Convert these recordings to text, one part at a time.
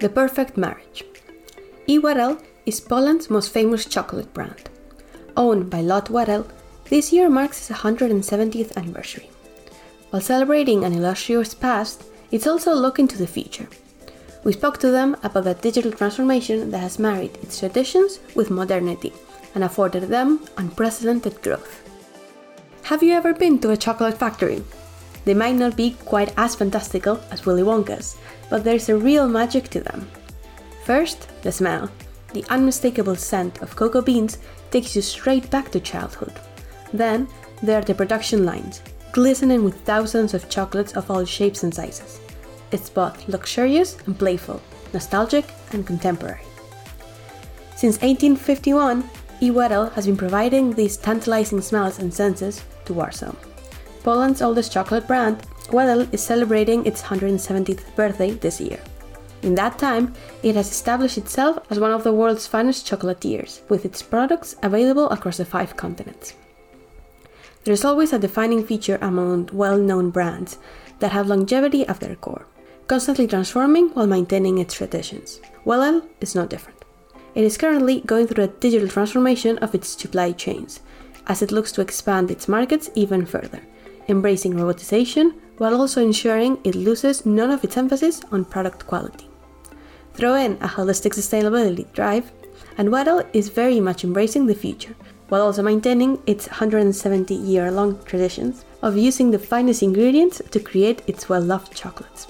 The Perfect Marriage. E. Wedel is Poland's most famous chocolate brand. Owned by LOTTE Wedel, this year marks its 170th anniversary. While celebrating an illustrious past, it's also looking to the future. We spoke to them about the digital transformation that has married its traditions with modernity and afforded them unprecedented growth. Have you ever been to a chocolate factory? They might not be quite as fantastical as Willy Wonka's, but there's a real magic to them. First, the smell. The unmistakable scent of cocoa beans takes you straight back to childhood. Then, there are the production lines, glistening with thousands of chocolates of all shapes and sizes. It's both luxurious and playful, nostalgic and contemporary. Since 1851, E. Wedel has been providing these tantalizing smells and senses to Warsaw. Poland's oldest chocolate brand, Wedel is celebrating its 170th birthday this year. In that time, it has established itself as one of the world's finest chocolatiers, with its products available across the 5 continents. There is always a defining feature among well-known brands that have longevity at their core, constantly transforming while maintaining its traditions. Wedel is no different. It is currently going through a digital transformation of its supply chains, as it looks to expand its markets even further, embracing robotization while also ensuring it loses none of its emphasis on product quality. Throw in a holistic sustainability drive, and Wedel is very much embracing the future, while also maintaining its 170-year-long traditions of using the finest ingredients to create its well-loved chocolates.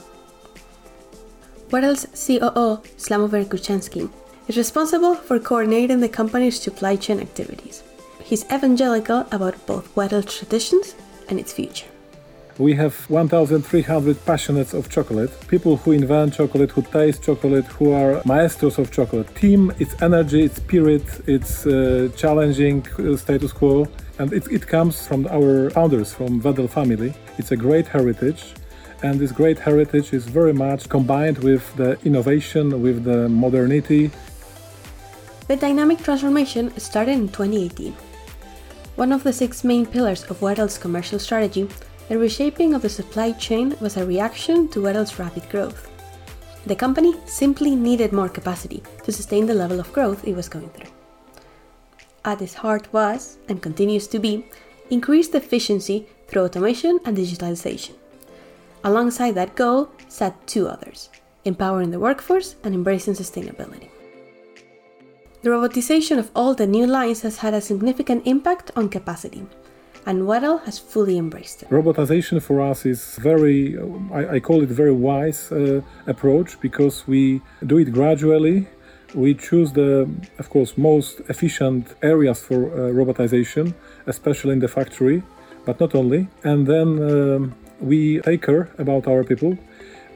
Wedel's COO, Sławomir Kuchciński, is responsible for coordinating the company's supply chain activities. He's evangelical about both Wedel's traditions and its future. We have 1,300 passionates of chocolate, people who invent chocolate, who taste chocolate, who are maestros of chocolate. Team, its energy, its spirit, its challenging status quo, and it comes from our founders, from Wedel family. It's a great heritage, and this great heritage is very much combined with the innovation, with the modernity. The dynamic transformation started in 2018. One of the 6 main pillars of Wedel's commercial strategy, the reshaping of the supply chain, was a reaction to Wedel's rapid growth. The company simply needed more capacity to sustain the level of growth it was going through. At its heart was, and continues to be, increased efficiency through automation and digitalization. Alongside that goal sat 2 others, empowering the workforce and embracing sustainability. The robotization of all the new lines has had a significant impact on capacity, and Wedel has fully embraced it. Robotization for us is very, I call it very wise approach, because we do it gradually. We choose the, of course, most efficient areas for robotization, especially in the factory, but not only. And then we take care about our people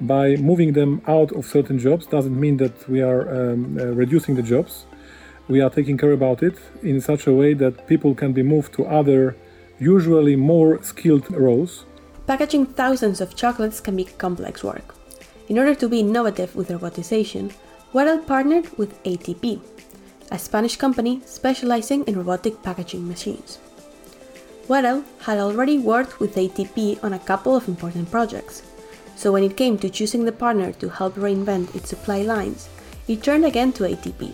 by moving them out of certain jobs. Doesn't mean that we are reducing the jobs. We are taking care about it in such a way that people can be moved to other, usually more skilled roles. Packaging thousands of chocolates can be complex work. In order to be innovative with robotization, Wedel partnered with ATP, a Spanish company specializing in robotic packaging machines. Wedel had already worked with ATP on a couple of important projects, so when it came to choosing the partner to help reinvent its supply lines, it turned again to ATP.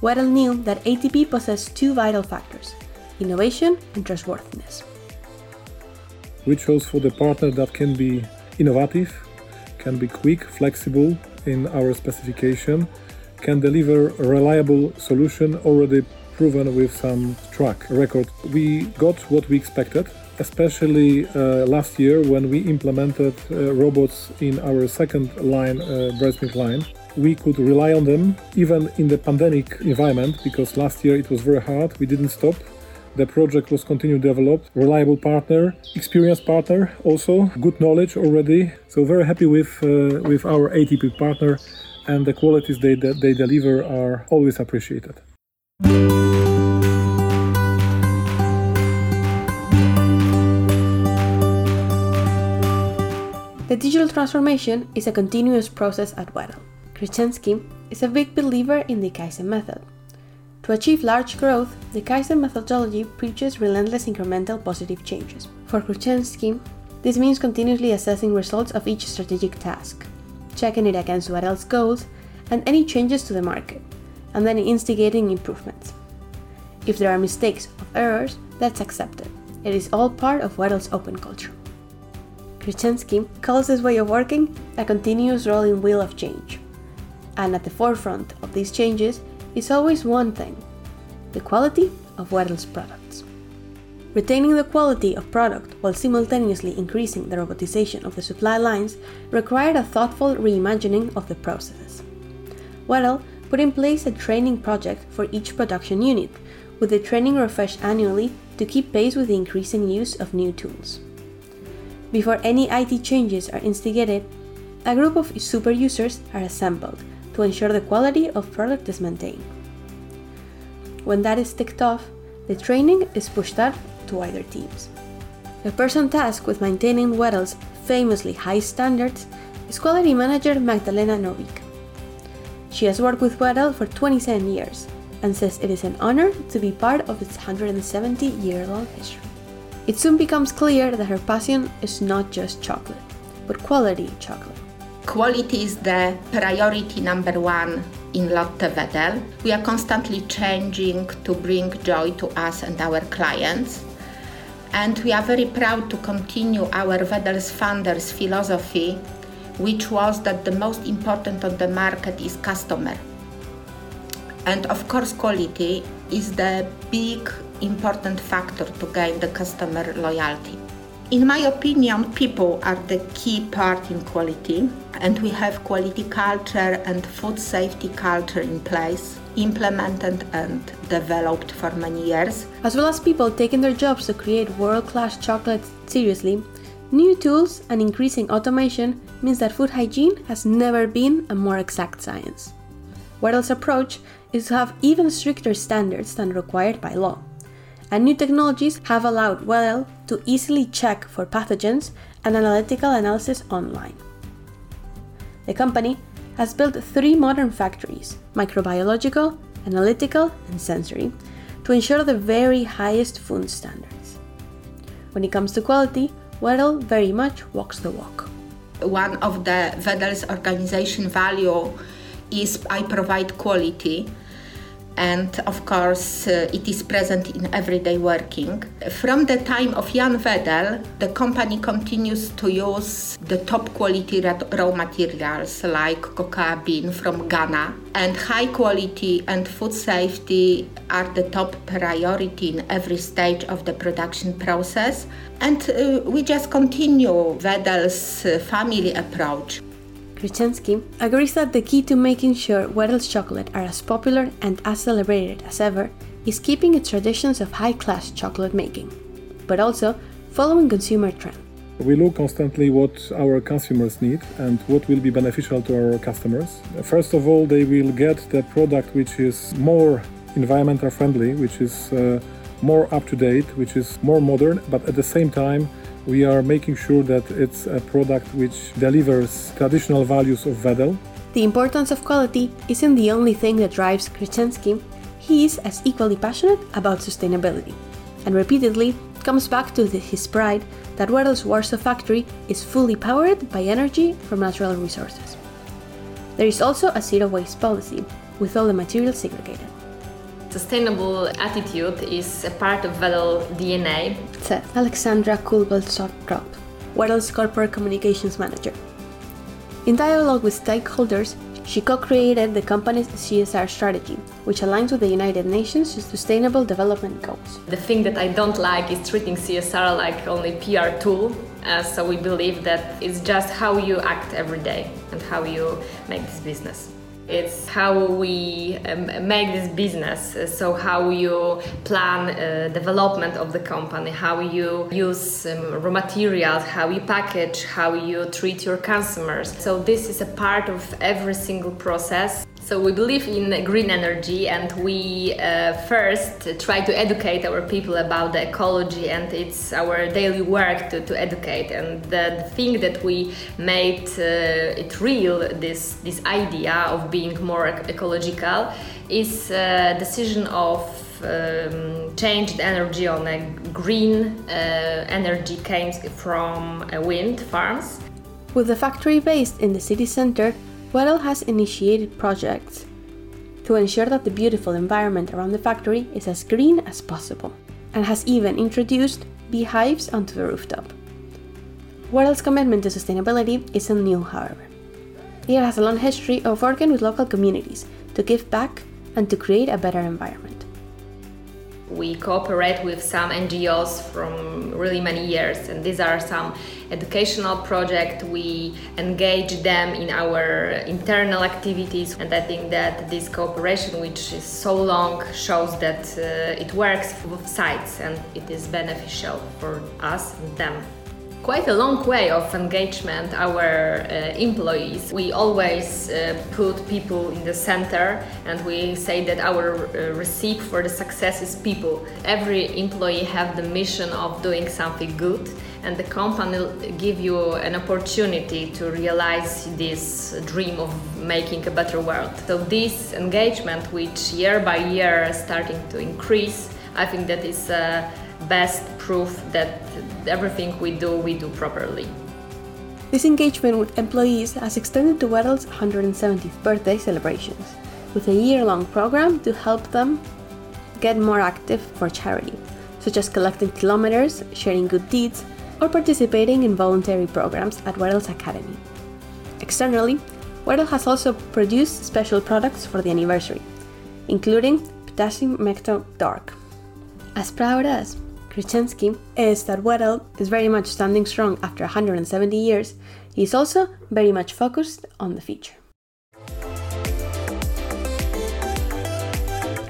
Wedel knew that ATP possessed 2 vital factors: innovation and trustworthiness. We chose for the partner that can be innovative, can be quick, flexible in our specification, can deliver a reliable solution already proven with some track record. We got what we expected, especially last year when we implemented robots in our second line, breast milk line. We could rely on them even in the pandemic environment, because last year it was very hard. We didn't stop. The project was continued developed, reliable partner, experienced partner also, good knowledge already. So very happy with our ATP partner, and the qualities they deliver are always appreciated. The digital transformation is a continuous process at Wedel. Kuchciński is a big believer in the Kaizen method. To achieve large growth, the Kaizen methodology preaches relentless incremental positive changes. For Kuchciński, this means continuously assessing results of each strategic task, checking it against Wedel's goals, and any changes to the market, and then instigating improvements. If there are mistakes or errors, that's accepted. It is all part of Wedel's open culture. Kuchciński calls this way of working a continuous rolling wheel of change. And at the forefront of these changes is always one thing, the quality of Wedel's products. Retaining the quality of product while simultaneously increasing the robotization of the supply lines required a thoughtful reimagining of the processes. Wedel put in place a training project for each production unit, with the training refreshed annually to keep pace with the increasing use of new tools. Before any IT changes are instigated, a group of super users are assembled to ensure the quality of product is maintained. When that is ticked off, the training is pushed up to wider teams. The person tasked with maintaining Wedel's famously high standards is quality manager Magdalena Nowik. She has worked with Wedel for 27 years and says it is an honor to be part of its 170-year-long history. It soon becomes clear that her passion is not just chocolate, but quality chocolate. Quality is the priority number one in LOTTE Wedel. We are constantly changing to bring joy to us and our clients. And we are very proud to continue our Wedel's founders' philosophy, which was that the most important on the market is customer. And of course, quality is the big important factor to gain the customer loyalty. In my opinion, people are the key part in quality, and we have quality culture and food safety culture in place, implemented and developed for many years. As well as people taking their jobs to create world-class chocolates seriously, new tools and increasing automation means that food hygiene has never been a more exact science. Wedel's approach is to have even stricter standards than required by law, and new technologies have allowed Wedel to easily check for pathogens and analytical analysis online. The company has built 3 modern factories, microbiological, analytical, and sensory, to ensure the very highest food standards. When it comes to quality, Wedel very much walks the walk. One of the Wedel's organization value is I provide quality, and of course it is present in everyday working. From the time of Jan Wedel, the company continues to use the top quality raw materials like cocoa bean from Ghana, and high quality and food safety are the top priority in every stage of the production process. And we just continue Wedel's family approach. Kuchciński agrees that the key to making sure Wedel's chocolate are as popular and as celebrated as ever is keeping its traditions of high-class chocolate making, but also following consumer trends. We look constantly what our consumers need and what will be beneficial to our customers. First of all, they will get the product which is more environmental friendly, which is more up-to-date, which is more modern, but at the same time we are making sure that it's a product which delivers traditional values of Wedel. The importance of quality isn't the only thing that drives Kuchciński. He is as equally passionate about sustainability, and repeatedly comes back to his pride that Wedel's Warsaw factory is fully powered by energy from natural resources. There is also a zero-waste policy, with all the materials segregated. Sustainable attitude is a part of Wedel DNA, said Alexandra Kulbel-Sortrop, Wedel's corporate communications manager. In dialogue with stakeholders, she co-created the company's CSR strategy, which aligns with the United Nations Sustainable Development Goals. The thing that I don't like is treating CSR like only PR tool, so we believe that it's just how you act every day and how you make this business. It's how we make this business, so how you plan development of the company, how you use raw materials, how you package, how you treat your customers. So this is a part of every single process. So we believe in green energy, and we first try to educate our people about the ecology, and it's our daily work to educate. And the thing that we made it real, this idea of being more ecological, is a decision of change the energy on a green energy came from wind farms. With the factory based in the city center, Wedel has initiated projects to ensure that the beautiful environment around the factory is as green as possible, and has even introduced beehives onto the rooftop. Wedel's commitment to sustainability isn't new, however. It has a long history of working with local communities to give back and to create a better environment. We cooperate with some NGOs from really many years, and these are some educational projects. We engage them in our internal activities, and I think that this cooperation, which is so long, shows that it works for both sides and it is beneficial for us and them. Quite a long way of engagement, our employees. We always put people in the center, and we say that our recipe for the success is people. Every employee have the mission of doing something good, and the company give you an opportunity to realize this dream of making a better world. So this engagement, which year by year starting to increase, I think that is best proof that everything we do properly. This engagement with employees has extended to Wedel's 170th birthday celebrations, with a year-long program to help them get more active for charity, such as collecting kilometers, sharing good deeds, or participating in voluntary programs at Wedel's Academy. Externally, Wedel has also produced special products for the anniversary, including Ptasie Mleczko Dark. As proud as Krzyżewski is that Wedel is very much standing strong after 170 years, he is also very much focused on the future.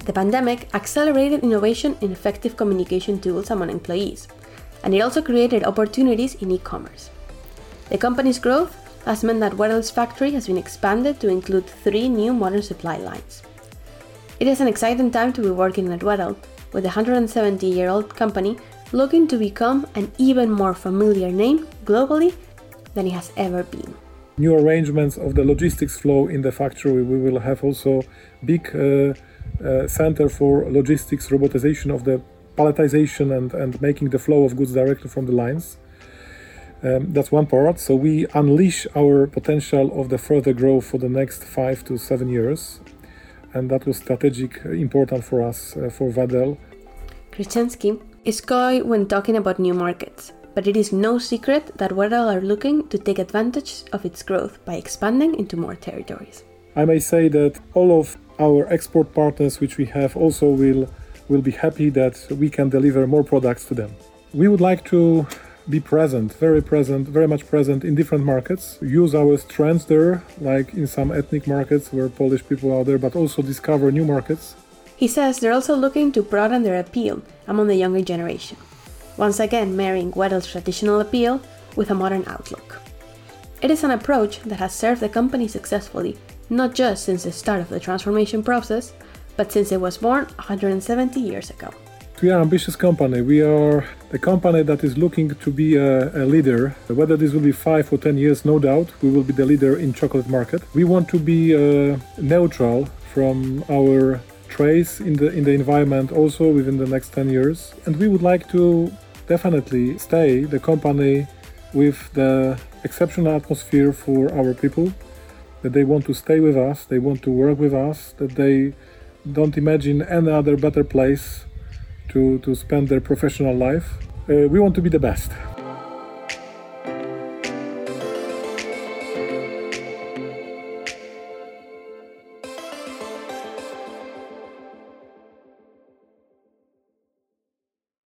The pandemic accelerated innovation in effective communication tools among employees, and it also created opportunities in e-commerce. The company's growth has meant that Wedel's factory has been expanded to include 3 new modern supply lines. It is an exciting time to be working at Wedel, with the 170-year-old company looking to become an even more familiar name globally than it has ever been. New arrangements of the logistics flow in the factory. We will have also big center for logistics, robotization of the palletization and making the flow of goods directly from the lines. That's one part. So we unleash our potential of the further growth for the next 5 to 7 years. And that was strategic important for us, for Wedel. Krzyżewski is coy when talking about new markets, but it is no secret that Wedel are looking to take advantage of its growth by expanding into more territories. I may say that all of our export partners which we have also will be happy that we can deliver more products to them. We would like to be present, very much present in different markets, use our strengths there, like in some ethnic markets where Polish people are there, but also discover new markets. He says they're also looking to broaden their appeal among the younger generation, once again marrying Wedel's traditional appeal with a modern outlook. It is an approach that has served the company successfully, not just since the start of the transformation process, but since it was born 170 years ago. We are an ambitious company. We are a company that is looking to be a leader. Whether this will be 5 or 10 years, no doubt, we will be the leader in chocolate market. We want to be neutral from our trace in the environment also within the next 10 years. And we would like to definitely stay the company with the exceptional atmosphere for our people, that they want to stay with us, they want to work with us, that they don't imagine any other better place to spend their professional life. We want to be the best.